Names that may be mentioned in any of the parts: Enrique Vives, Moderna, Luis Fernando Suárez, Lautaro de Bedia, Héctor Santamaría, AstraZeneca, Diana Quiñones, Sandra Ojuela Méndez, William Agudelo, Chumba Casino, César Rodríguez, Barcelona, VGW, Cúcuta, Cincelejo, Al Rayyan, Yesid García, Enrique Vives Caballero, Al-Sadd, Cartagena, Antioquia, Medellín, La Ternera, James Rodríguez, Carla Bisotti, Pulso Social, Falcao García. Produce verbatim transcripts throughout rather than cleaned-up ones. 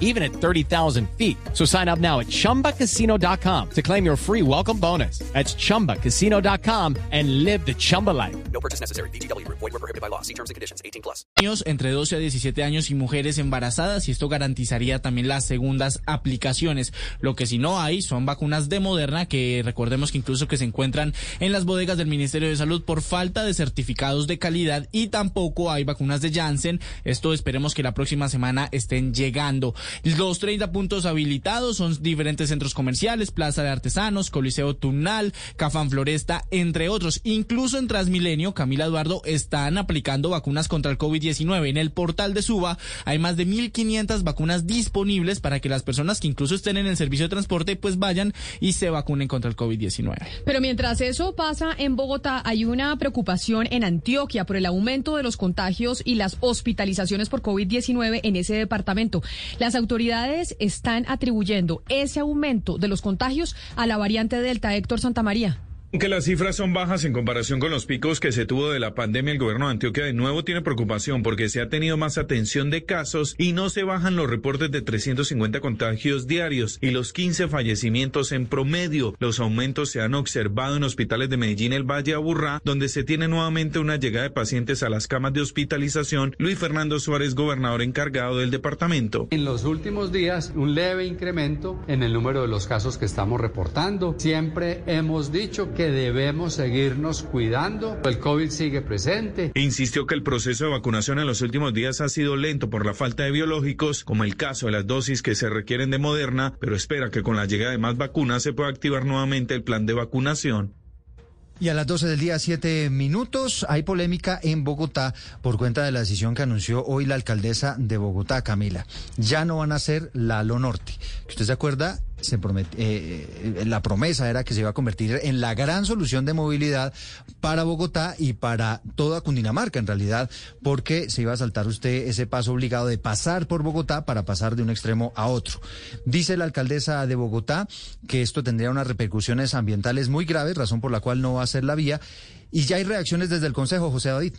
even at thirty thousand feet. So sign up now at Chumba Casino dot com to claim your free welcome bonus. That's Chumba Casino dot com and live the Chumba life. No purchase necessary. V G W. Void where prohibited by law. See terms and conditions. eighteen plus. Entre doce a diecisiete años y mujeres embarazadas, y esto garantizaría también las segundas aplicaciones. Lo que si no hay son vacunas de Moderna, que recordemos que incluso que se encuentran en las bodegas del Ministerio de Salud por falta de certificados de calidad, y tampoco hay vacunas de Janssen. Esto esperemos que la próxima semana estén llegando. Los treinta puntos habilitados son diferentes centros comerciales, Plaza de Artesanos, Coliseo Tunal, Cafán Floresta, entre otros. Incluso en Transmilenio, Camila, Eduardo, están aplicando vacunas contra el COVID diecinueve. En el portal de Suba hay más de mil quinientas vacunas disponibles para que las personas que incluso estén en el servicio de transporte pues vayan y se vacunen contra el COVID diecinueve. Pero mientras eso pasa en Bogotá, hay una preocupación en Antioquia por el aumento de los contagios y las hospitalizaciones por COVID diecinueve en ese departamento. Las Las autoridades están atribuyendo ese aumento de los contagios a la variante Delta. Héctor Santamaría. Aunque las cifras son bajas en comparación con los picos que se tuvo de la pandemia, el gobierno de Antioquia de nuevo tiene preocupación porque se ha tenido más atención de casos y no se bajan los reportes de trescientos cincuenta contagios diarios y los quince fallecimientos en promedio. Los aumentos se han observado en hospitales de Medellín, el Valle, Aburrá, donde se tiene nuevamente una llegada de pacientes a las camas de hospitalización. Luis Fernando Suárez, gobernador encargado del departamento. En los últimos días, un leve incremento en el número de los casos que estamos reportando. Siempre hemos dicho que debemos seguirnos cuidando. El COVID sigue presente. Insistió que el proceso de vacunación en los últimos días ha sido lento por la falta de biológicos, como el caso de las dosis que se requieren de Moderna, pero espera que con la llegada de más vacunas se pueda activar nuevamente el plan de vacunación. Y a las doce del día, siete minutos, hay polémica en Bogotá por cuenta de la decisión que anunció hoy la alcaldesa de Bogotá, Camila. Ya no van a hacer la Alo Norte. ¿Usted se acuerda? Se promete, eh, la promesa era que se iba a convertir en la gran solución de movilidad para Bogotá y para toda Cundinamarca, en realidad, porque se iba a saltar usted ese paso obligado de pasar por Bogotá para pasar de un extremo a otro. Dice la alcaldesa de Bogotá que esto tendría unas repercusiones ambientales muy graves, razón por la cual no va a ser la vía, y ya hay reacciones desde el Consejo, José David.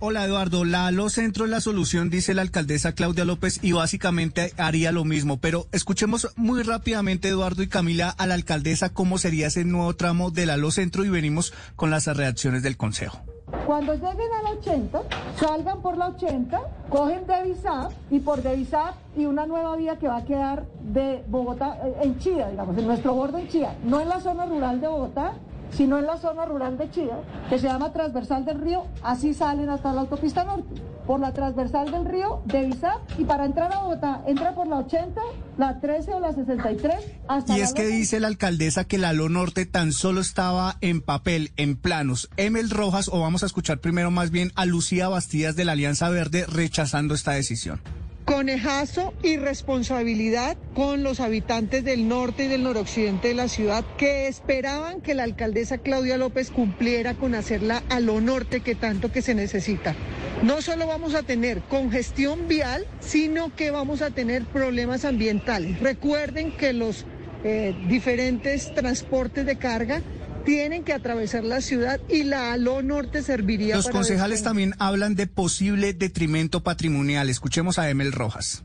Hola Eduardo, la Alo Centro es la solución, dice la alcaldesa Claudia López, y básicamente haría lo mismo, pero escuchemos muy rápidamente, Eduardo y Camila, a la alcaldesa cómo sería ese nuevo tramo de la Alo Centro y venimos con las reacciones del Consejo. Cuando lleguen a la ochenta, salgan por la ochenta, cogen Devisá y por Devisá y una nueva vía que va a quedar de Bogotá en Chía, digamos, en nuestro borde en Chía, no en la zona rural de Bogotá, sino en la zona rural de Chía, que se llama Transversal del Río, así salen hasta la autopista norte, por la Transversal del Río, de Devisá, y para entrar a Bogotá, entra por la ochenta, la trece o la sesenta y tres, hasta la... Y es que dice la alcaldesa que la Alo Norte tan solo estaba en papel, en planos. Emel Rojas, o vamos a escuchar primero más bien a Lucía Bastidas de la Alianza Verde, rechazando esta decisión. Conejazo y responsabilidad con los habitantes del norte y del noroccidente de la ciudad que esperaban que la alcaldesa Claudia López cumpliera con hacerla a lo norte que tanto que se necesita. No solo vamos a tener congestión vial, sino que vamos a tener problemas ambientales. Recuerden que los eh, diferentes transportes de carga tienen que atravesar la ciudad y la Aló Norte serviría para... Los concejales también hablan de posible detrimento patrimonial. Escuchemos a Emel Rojas.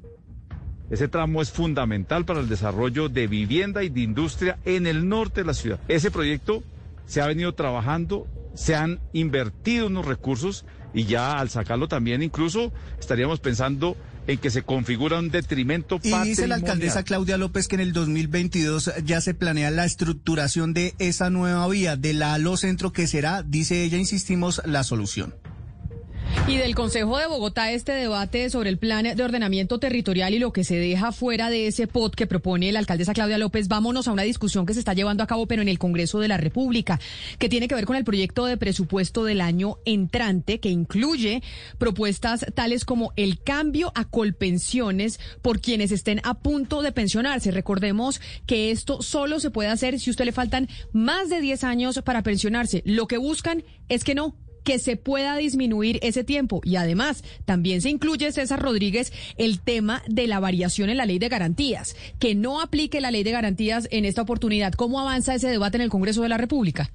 Ese tramo es fundamental para el desarrollo de vivienda y de industria en el norte de la ciudad. Ese proyecto se ha venido trabajando, se han invertido unos recursos y ya al sacarlo también incluso estaríamos pensando en que se configura un detrimento patrimonial. Y dice la alcaldesa Claudia López que en el dos mil veintidós ya se planea la estructuración de esa nueva vía, de la Aló Centro, que será, dice ella, insistimos, la solución. Y del Concejo de Bogotá, este debate sobre el plan de ordenamiento territorial y lo que se deja fuera de ese pot que propone la alcaldesa Claudia López. Vámonos a una discusión que se está llevando a cabo, pero en el Congreso de la República, que tiene que ver con el proyecto de presupuesto del año entrante, que incluye propuestas tales como el cambio a colpensiones por quienes estén a punto de pensionarse. Recordemos que esto solo se puede hacer si a usted le faltan más de diez años para pensionarse. Lo que buscan es que no, que se pueda disminuir ese tiempo. Y además, también se incluye, César Rodríguez, el tema de la variación en la ley de garantías, que no aplique la ley de garantías en esta oportunidad. ¿Cómo avanza ese debate en el Congreso de la República?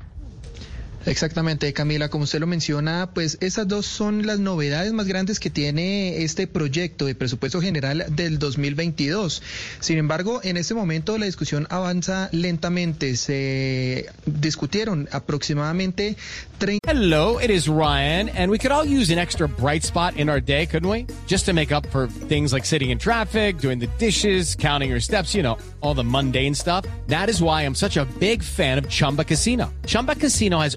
Exactamente, Camila, como usted lo menciona, pues esas dos son las novedades más grandes que tiene este proyecto de presupuesto general del dos mil veintidós. Sin embargo, en este momento la discusión avanza lentamente. Se discutieron aproximadamente treinta. Hello, it is Ryan, and we could all use an extra bright spot in our day, couldn't we? Just to make up for things like sitting in traffic, doing the dishes, counting your steps, you know, all the mundane stuff. That is why I'm such a big fan of Chumba Casino. Chumba Casino has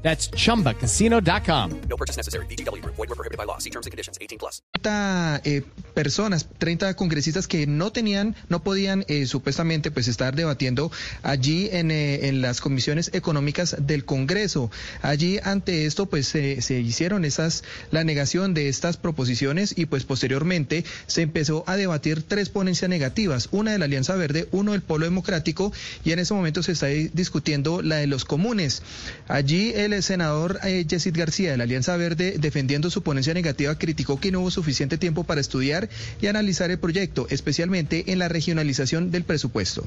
That's chumba casino dot com. No purchase necessary. V G W Group. Void where prohibited by law. See terms and conditions. eighteen plus. treinta eh, personas, treinta congresistas que no tenían, no podían eh, supuestamente pues estar debatiendo allí en, eh, en las comisiones económicas del Congreso. Allí ante esto pues eh, se hicieron esas, la negación de estas proposiciones y pues posteriormente se empezó a debatir tres ponencias negativas, una de la Alianza Verde, uno del Polo Democrático y en ese momento se está discutiendo la de los comunes. Allí el El senador eh, Yesid García de la Alianza Verde, defendiendo su ponencia negativa, criticó que no hubo suficiente tiempo para estudiar y analizar el proyecto, especialmente en la regionalización del presupuesto.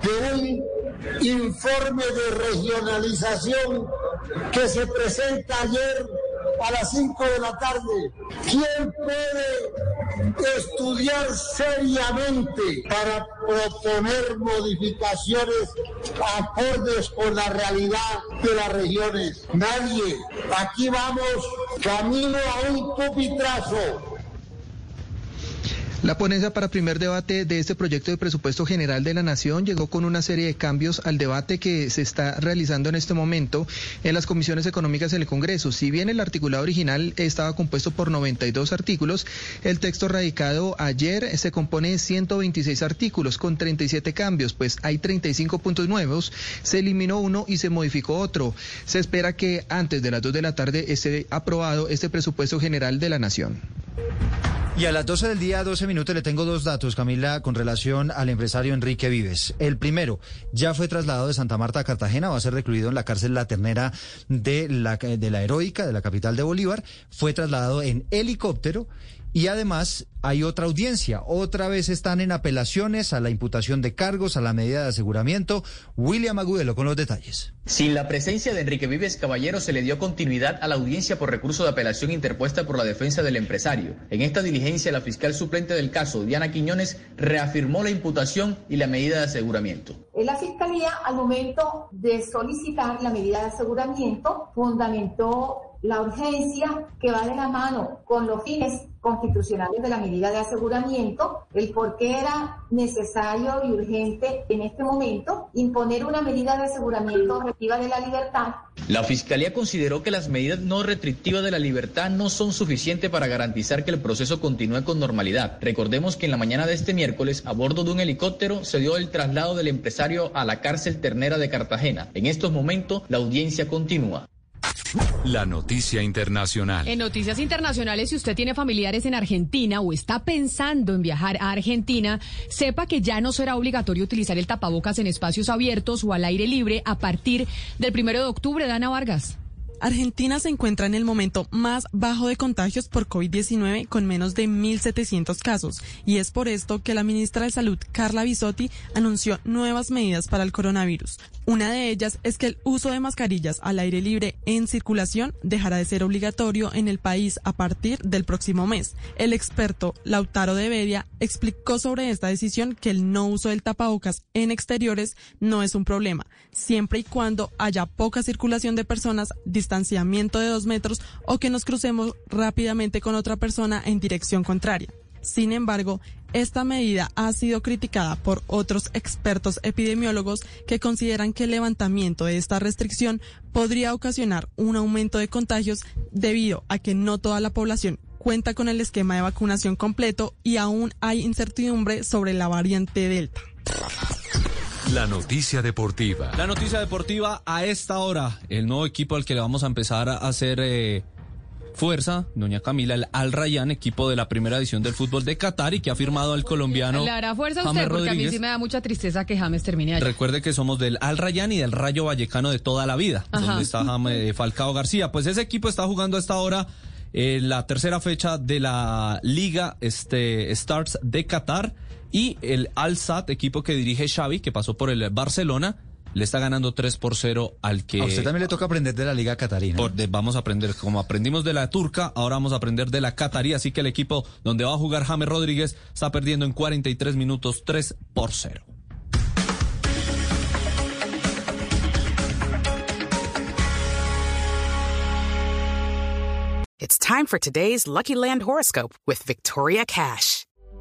Que un informe de regionalización que se presenta ayer a las cinco de la tarde, ¿quién puede estudiar seriamente para proponer modificaciones acordes con la realidad de las regiones? Nadie. Aquí vamos camino a un pupitrazo. La ponencia para primer debate de este proyecto de presupuesto general de la Nación llegó con una serie de cambios al debate que se está realizando en este momento en las comisiones económicas del Congreso. Si bien el articulado original estaba compuesto por noventa y dos artículos, el texto radicado ayer se compone de ciento veintiséis artículos con treinta y siete cambios, pues hay treinta y cinco puntos nuevos, se eliminó uno y se modificó otro. Se espera que antes de las dos de la tarde esté aprobado este presupuesto general de la Nación. Y a las doce del día, doce minutos, le tengo dos datos, Camila, con relación al empresario Enrique Vives. El primero, ya fue trasladado de Santa Marta a Cartagena, va a ser recluido en la cárcel La Ternera de la, de la Heroica, de la capital de Bolívar. Fue trasladado en helicóptero y además hay otra audiencia. Otra vez están en apelaciones a la imputación de cargos, a la medida de aseguramiento. William Agudelo con los detalles. Sin la presencia de Enrique Vives Caballero, se le dio continuidad a la audiencia por recurso de apelación interpuesta por la defensa del empresario. En esta diligencia, la fiscal suplente del caso, Diana Quiñones, reafirmó la imputación y la medida de aseguramiento. La fiscalía, al momento de solicitar la medida de aseguramiento, fundamentó la urgencia que va de la mano con los fines constitucionales de la medida de aseguramiento, el por qué era necesario y urgente en este momento imponer una medida de aseguramiento restrictiva de la libertad. La Fiscalía consideró que las medidas no restrictivas de la libertad no son suficientes para garantizar que el proceso continúe con normalidad. Recordemos que en la mañana de este miércoles, a bordo de un helicóptero, se dio el traslado del empresario a la cárcel Ternera de Cartagena. En estos momentos, la audiencia continúa. La noticia internacional. En noticias internacionales, si usted tiene familiares en Argentina o está pensando en viajar a Argentina, sepa que ya no será obligatorio utilizar el tapabocas en espacios abiertos o al aire libre a partir del primero de octubre, Dana Vargas. Argentina se encuentra en el momento más bajo de contagios por COVID diecinueve con menos de mil setecientos casos y es por esto que la ministra de Salud, Carla Bisotti, anunció nuevas medidas para el coronavirus. Una de ellas es que el uso de mascarillas al aire libre en circulación dejará de ser obligatorio en el país a partir del próximo mes. El experto Lautaro de Bedia explicó sobre esta decisión que el no uso del tapabocas en exteriores no es un problema, siempre y cuando haya poca circulación de personas, distanciamiento de dos metros o que nos crucemos rápidamente con otra persona en dirección contraria. Sin embargo, esta medida ha sido criticada por otros expertos epidemiólogos que consideran que el levantamiento de esta restricción podría ocasionar un aumento de contagios debido a que no toda la población cuenta con el esquema de vacunación completo y aún hay incertidumbre sobre la variante Delta. La noticia deportiva. La noticia deportiva a esta hora. El nuevo equipo al que le vamos a empezar a hacer eh, fuerza, doña Camila, el Al Rayyan, equipo de la primera edición del fútbol de Qatar y que ha firmado al colombiano. Le hará fuerza a usted James porque Rodríguez. A mí sí me da mucha tristeza que James termine allá. Recuerde que somos del Al Rayyan y del Rayo Vallecano de toda la vida, ajá, donde está James, Falcao García. Pues ese equipo está jugando a esta hora eh, la tercera fecha de la Liga este, Stars de Qatar. Y el Al-Sadd, equipo que dirige Xavi, que pasó por el Barcelona, le está ganando tres por cero al que... A usted también le toca aprender de la Liga Catarina. Por, de, vamos a aprender, como aprendimos de la turca, ahora vamos a aprender de la catarí. Así que el equipo donde va a jugar James Rodríguez está perdiendo en cuarenta y tres minutos tres por cero. It's time for today's Lucky Land Horoscope with Victoria Cash.